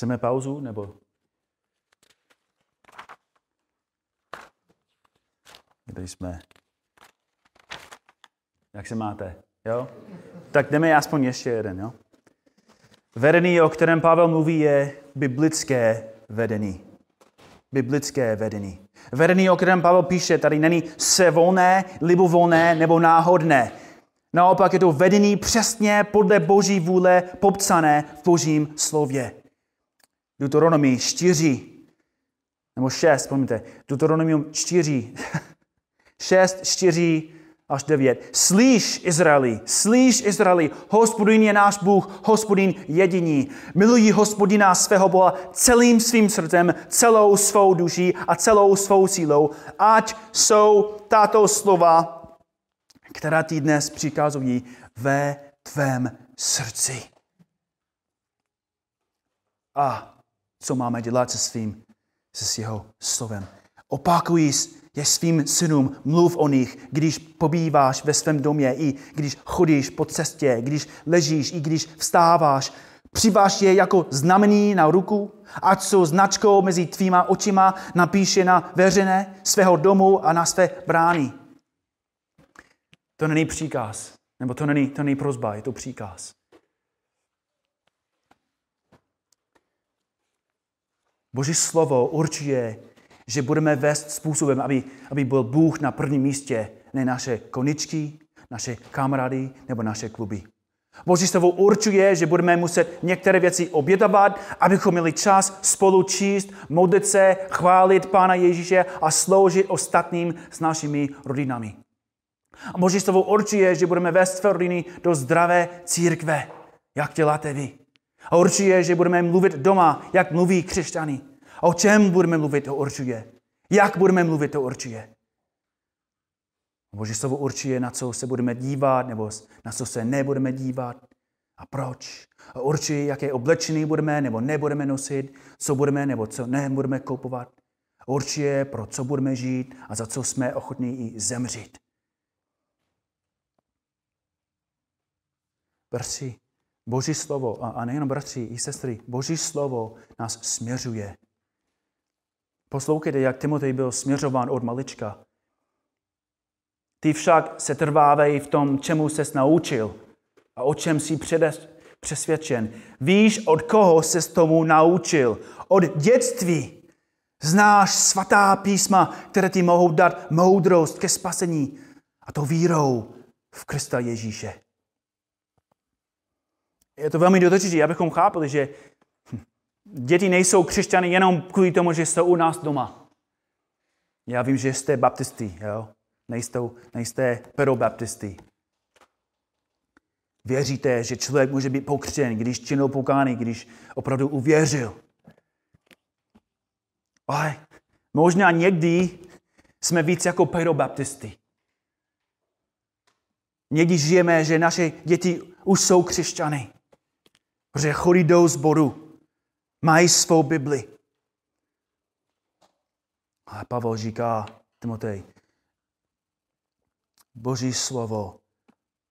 Chceme pauzu, nebo? Kde jsme? Jak se máte? Jo? Tak jdeme aspoň ještě jeden, jo? Vedení, o kterém Pavel mluví, je biblické vedení. Biblické vedení. Vedení, o kterém Pavel píše, tady není svévolné, libovolné nebo náhodné. Naopak je to vedení přesně podle Boží vůle popsané v Božím slově. Deuteronomii 4, nebo 6, pomněte, Deuteronomium 4, 6, 4 až 9. Slyš, Izraeli, Hospodin je náš Bůh, Hospodin jediný. Miluj Hospodina svého Boha celým svým srdcem, celou svou duší a celou svou sílou. Ať jsou tato slova, která ti dnes přikazují, ve tvém srdci. A co máme dělat se jeho slovem? Opakuj je svým synům, mluv o nich, když pobýváš ve svém domě, i když chodíš po cestě, když ležíš, i když vstáváš. Přiváž je jako znamení na ruku, ať jsou značkou mezi tvýma očima, napíše na veřejné svého domu a na své brány. To není příkaz, nebo to není prosba, je to příkaz. Boží slovo určuje, že budeme vést způsobem, aby byl Bůh na prvním místě, ne naše koničky, naše kamarády nebo naše kluby. Boží slovo určuje, že budeme muset některé věci obětovat, abychom měli čas spolu číst, modlit se, chválit Pána Ježíše a sloužit ostatním s našimi rodinami. A Boží slovo určuje, že budeme vést své rodiny do zdravé církve, jak děláte vy. A určuje, že budeme mluvit doma, jak mluví křesťané. A o čem budeme mluvit, to určuje. Jak budeme mluvit, to určuje. A Boží slovo určuje, na co se budeme dívat, nebo na co se nebudeme dívat. A proč? A určuje, jaké oblečení budeme nebo nebudeme nosit, co budeme nebo co nebudeme koupovat. A určuje, pro co budeme žít a za co jsme ochotní i zemřít. Bratři, Boží slovo, a nejenom bratři i sestry, Boží slovo nás směřuje. Poslouchejte, jak Timotej byl směřován od malička. Ty však se trvávej v tom, čemu ses naučil a o čem jsi přesvědčen. Víš, od koho ses tomu naučil. Od dětství znáš svatá písma, které ti mohou dát moudrost ke spasení, a to vírou v Krista Ježíše. Je to velmi důležité, abychom chápali, že děti nejsou křesťany jenom kvůli tomu, že jsou u nás doma. Já vím, že jste baptisty, jo? Nejste pedobaptisty. Věříte, že člověk může být pokřtěn, když činil pokání, když opravdu uvěřil. Ale možná někdy jsme víc jako pedobaptisty. Někdy žijeme, že naše děti už jsou křesťany, že chodí do sboru, mají svou Bibli. A Pavel říká Timotej, Boží slovo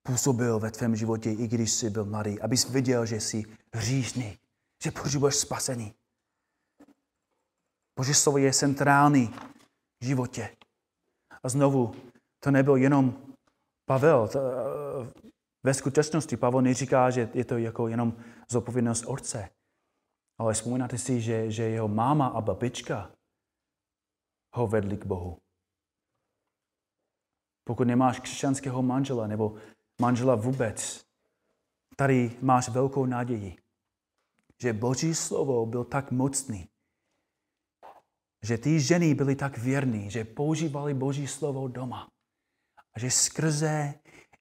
působil ve tvém životě, i když jsi byl mladý, abys viděl, že jsi hříšný, že potřebuješ spasení. Boží slovo je centrální v životě. A znovu, to nebyl jenom Pavel, ve skutečnosti Pavel neříká, že je to jako jenom zodpovědnost otce. Ale vzpomínáte si, že jeho máma a babička ho vedli k Bohu. Pokud nemáš křesťanského manžela nebo manžela vůbec, tady máš velkou naději, že Boží slovo byl tak mocný, že ty ženy byly tak věrný, že používali Boží slovo doma. A že skrze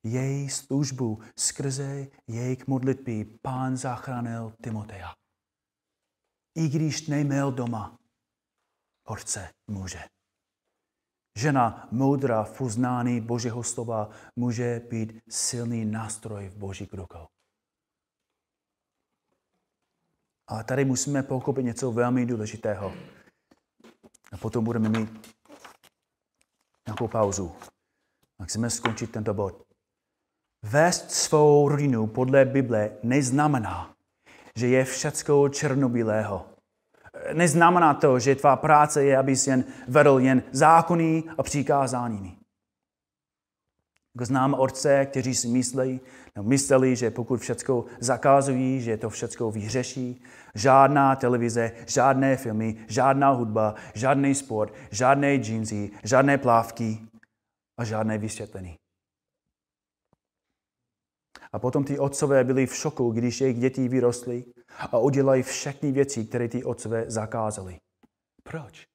její službu, skrze jejich modlitby Pán zachránil Timoteja. I když neměl doma otce muže. Žena moudrá v poznání Božího slova může být silný nástroj v Božích rukou. A tady musíme pochopit něco velmi důležitého. A potom budeme mít nějakou pauzu. A chceme skončit tento bod. Vést svou rodinu podle Bible neznamená, že je všecko černobílého. Neznamená to, že tvá práce je, abys jen vedl jen zákony a přikázáními. Znám otce, kteří si mysleli, že pokud všecko zakazují, že to všecko vyhřeší. Žádná televize, žádné filmy, žádná hudba, žádný sport, žádné džínsy, žádné plávky a žádné vysvětlení. A potom ty otcové byli v šoku, když jejich děti vyrostly a udělají všechny věci, které ty otcové zakázali. Proč?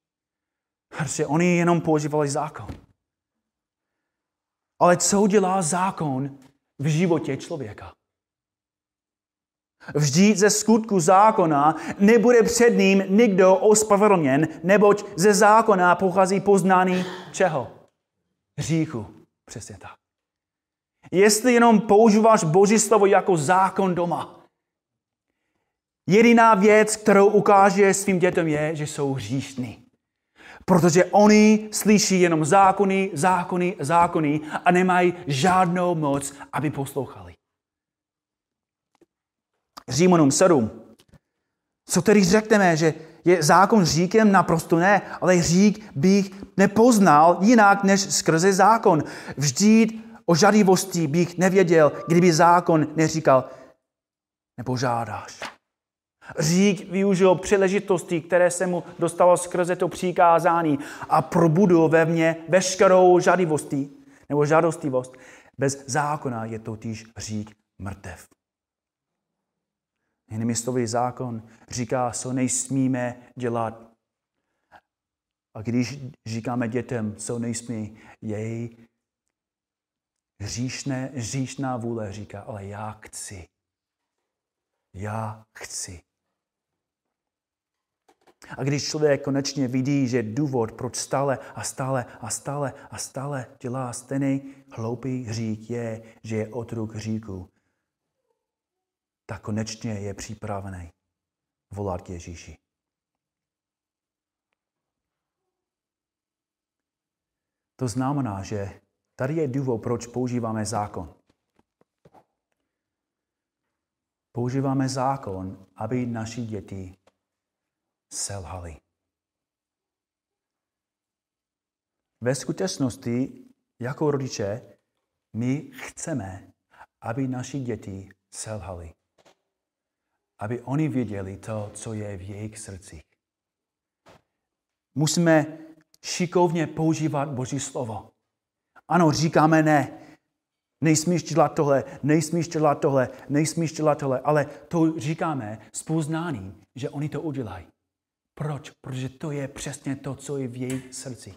Protože oni jenom používali zákon. Ale co dělá zákon v životě člověka? Vždyť ze skutku zákona nebude před ním nikdo ospravedlněn, neboť ze zákona pochází poznání čeho? Hříchu. Přesně tak. Jestli jenom používáš Boží slovo jako zákon doma, jediná věc, kterou ukáže svým dětem, je, že jsou hříšní. Protože oni slyší jenom zákony a nemají žádnou moc, aby poslouchali. Římanům 7. Co tedy řekneme, že je zákon hříchem? Naprosto ne, ale hřích bych nepoznal jinak než skrze zákon. Vždyť o žádivosti bych nevěděl, kdyby zákon neříkal, nepožádáš. Řík využil příležitosti, které se mu dostalo skrze to přikázání a probudil ve mně veškerou žádivostí nebo žádostivost. Bez zákona je totiž řík mrtev. Jinými slovy, zákon říká, co nejsmíme dělat. A když říkáme dětem, co nejsmí, její hříšná vůle říká, ale já chci. A když člověk konečně vidí, že důvod, proč stále dělá stejný hloupý hřích, je, že je otrok hříchu, tak konečně je připravený volat k Ježíši. To znamená, že tady je důvod, proč používáme zákon. Používáme zákon, aby naši děti selhali. Ve skutečnosti, jako rodiče, my chceme, aby naši děti selhali. Aby oni věděli to, co je v jejich srdcích. Musíme šikovně používat Boží slovo. Ano, říkáme ne. Nejsmíš dělat tohle, ale to říkáme s poznáním, že oni to udělají. Proč? Protože to je přesně to, co je v jejich srdci.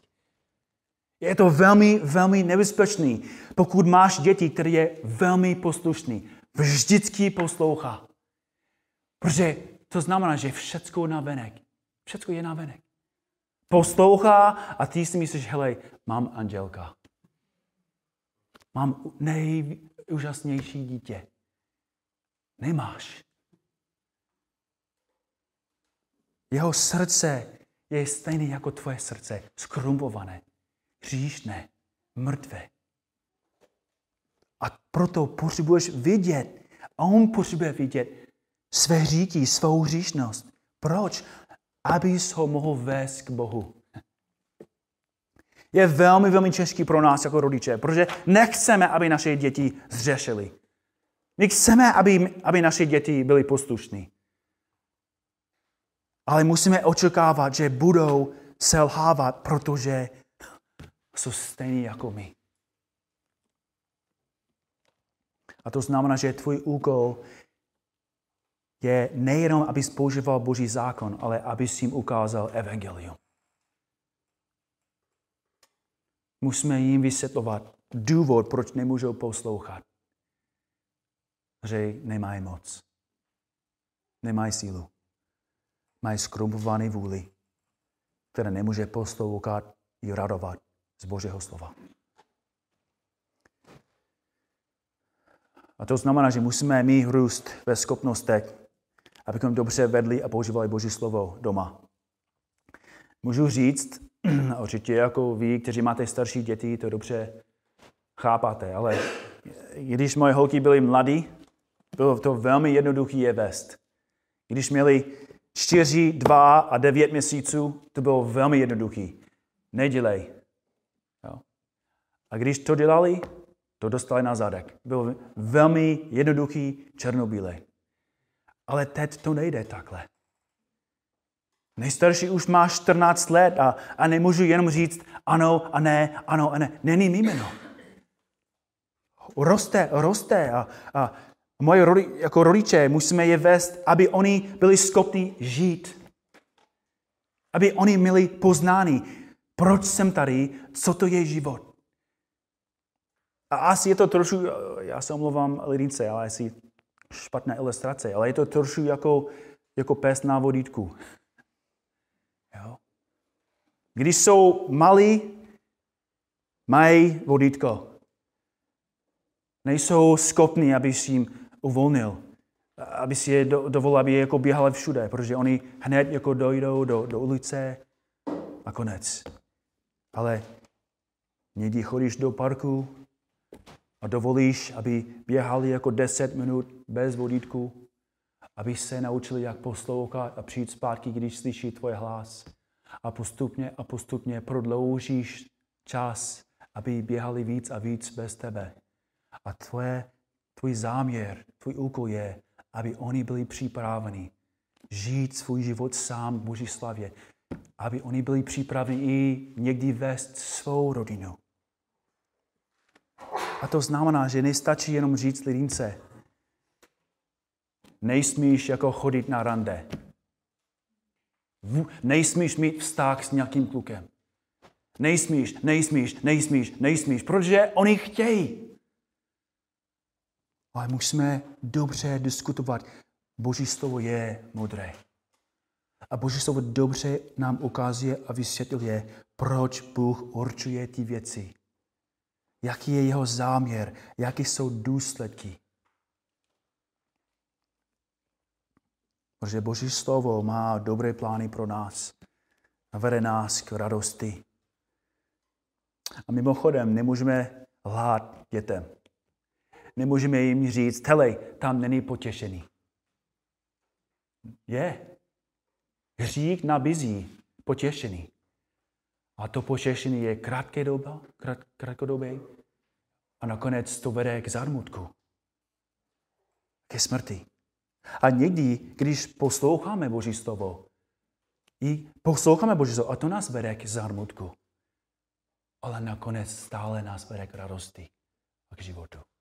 Je to velmi, velmi nebezpečný, pokud máš děti, které je velmi poslušný, vždycky poslouchá. Protože to znamená, že všecko je navenek. Poslouchá a ty si myslíš, hele, mám andělka. Mám nejúžasnější dítě. Nemáš. Jeho srdce je stejné jako tvoje srdce. Skrumpované, hříšné, mrtvé. A proto potřebuješ vidět, a on potřebuje vidět své hříchy, svou hříšnost. Proč? Abys ho mohl vést k Bohu. Je velmi, velmi těžký pro nás jako rodiče, protože nechceme, aby naše děti zřešily. My chceme, aby naše děti byly poslušní. Ale musíme očekávat, že budou selhávat, protože jsou stejní jako my. A to znamená, že tvůj úkol je nejenom, abys používal Boží zákon, ale abys jim ukázal evangelium. Musíme jim vysvětlovat důvod, proč nemůžou poslouchat. Že nemají moc. Nemají sílu. Mají skrumpované vůli, které nemůže poslouchat i radovat z Božího slova. A to znamená, že musíme mít růst ve schopnostech, abychom dobře vedli a používali Boží slovo doma. Můžu říct, určitě jako vy, kteří máte starší děti, to dobře chápáte, ale když moje holky byly mladé, bylo to velmi jednoduché je vést. Když měli 4, 2 a 9 měsíců, to bylo velmi jednoduchý. Nedělej. Jo. A když to dělali, to dostali na zadek. Bylo velmi jednoduchý, černobílé. Ale teď to nejde takhle. Nejstarší už má 14 let a nemůžu jenom říct ano a ne. Není mimo. Roste a moje jako rodiče musíme je vést, aby oni byli schopni žít. Aby oni měli poznání, proč jsem tady, co to je život. A asi je to trošku, já se omlouvám lidince, ale asi špatná ilustrace, ale je to trošku jako pes na vodítku. Jo. Když jsou malí, mají vodítko. Nejsou schopní, aby si jim uvolnil, aby si je dovolil, aby je jako běhali všude, protože oni hned jako dojdou do ulice a konec. Ale někdy chodíš do parku a dovolíš, aby běhali jako 10 minut bez vodítku, aby se naučili, jak poslouchat a přijít zpátky, když slyší tvůj hlas. A postupně prodloužíš čas, aby běhali víc a víc bez tebe. A tvůj záměr, tvůj úkol je, aby oni byli připraveni žít svůj život sám v Boží slavě. Aby oni byli připraveni i někdy vést svou rodinu. A to znamená, že nestačí jenom říct lidince, nejsmíš jako chodit na rande. Nejsmíš mít vztah s nějakým klukem. Nejsmíš, protože oni chtějí. Ale musíme dobře diskutovat. Boží slovo je moudré. A Boží slovo dobře nám ukazuje a vysvětluje, proč Bůh určuje ty věci. Jaký je jeho záměr, jaké jsou důsledky. Protože Boží slovo má dobré plány pro nás a vede nás k radosti. A mimochodem nemůžeme lhát dětem. Nemůžeme jim říct, hele, tam není potěšený. Je. Hřík nabízí potěšený. A to potěšený je krátkodobé a nakonec to vede k zarmutku, ke smrti. A někdy, když posloucháme Boží slovo, a to nás vede k zarmutku, ale nakonec stále nás vede k radosti a k životu.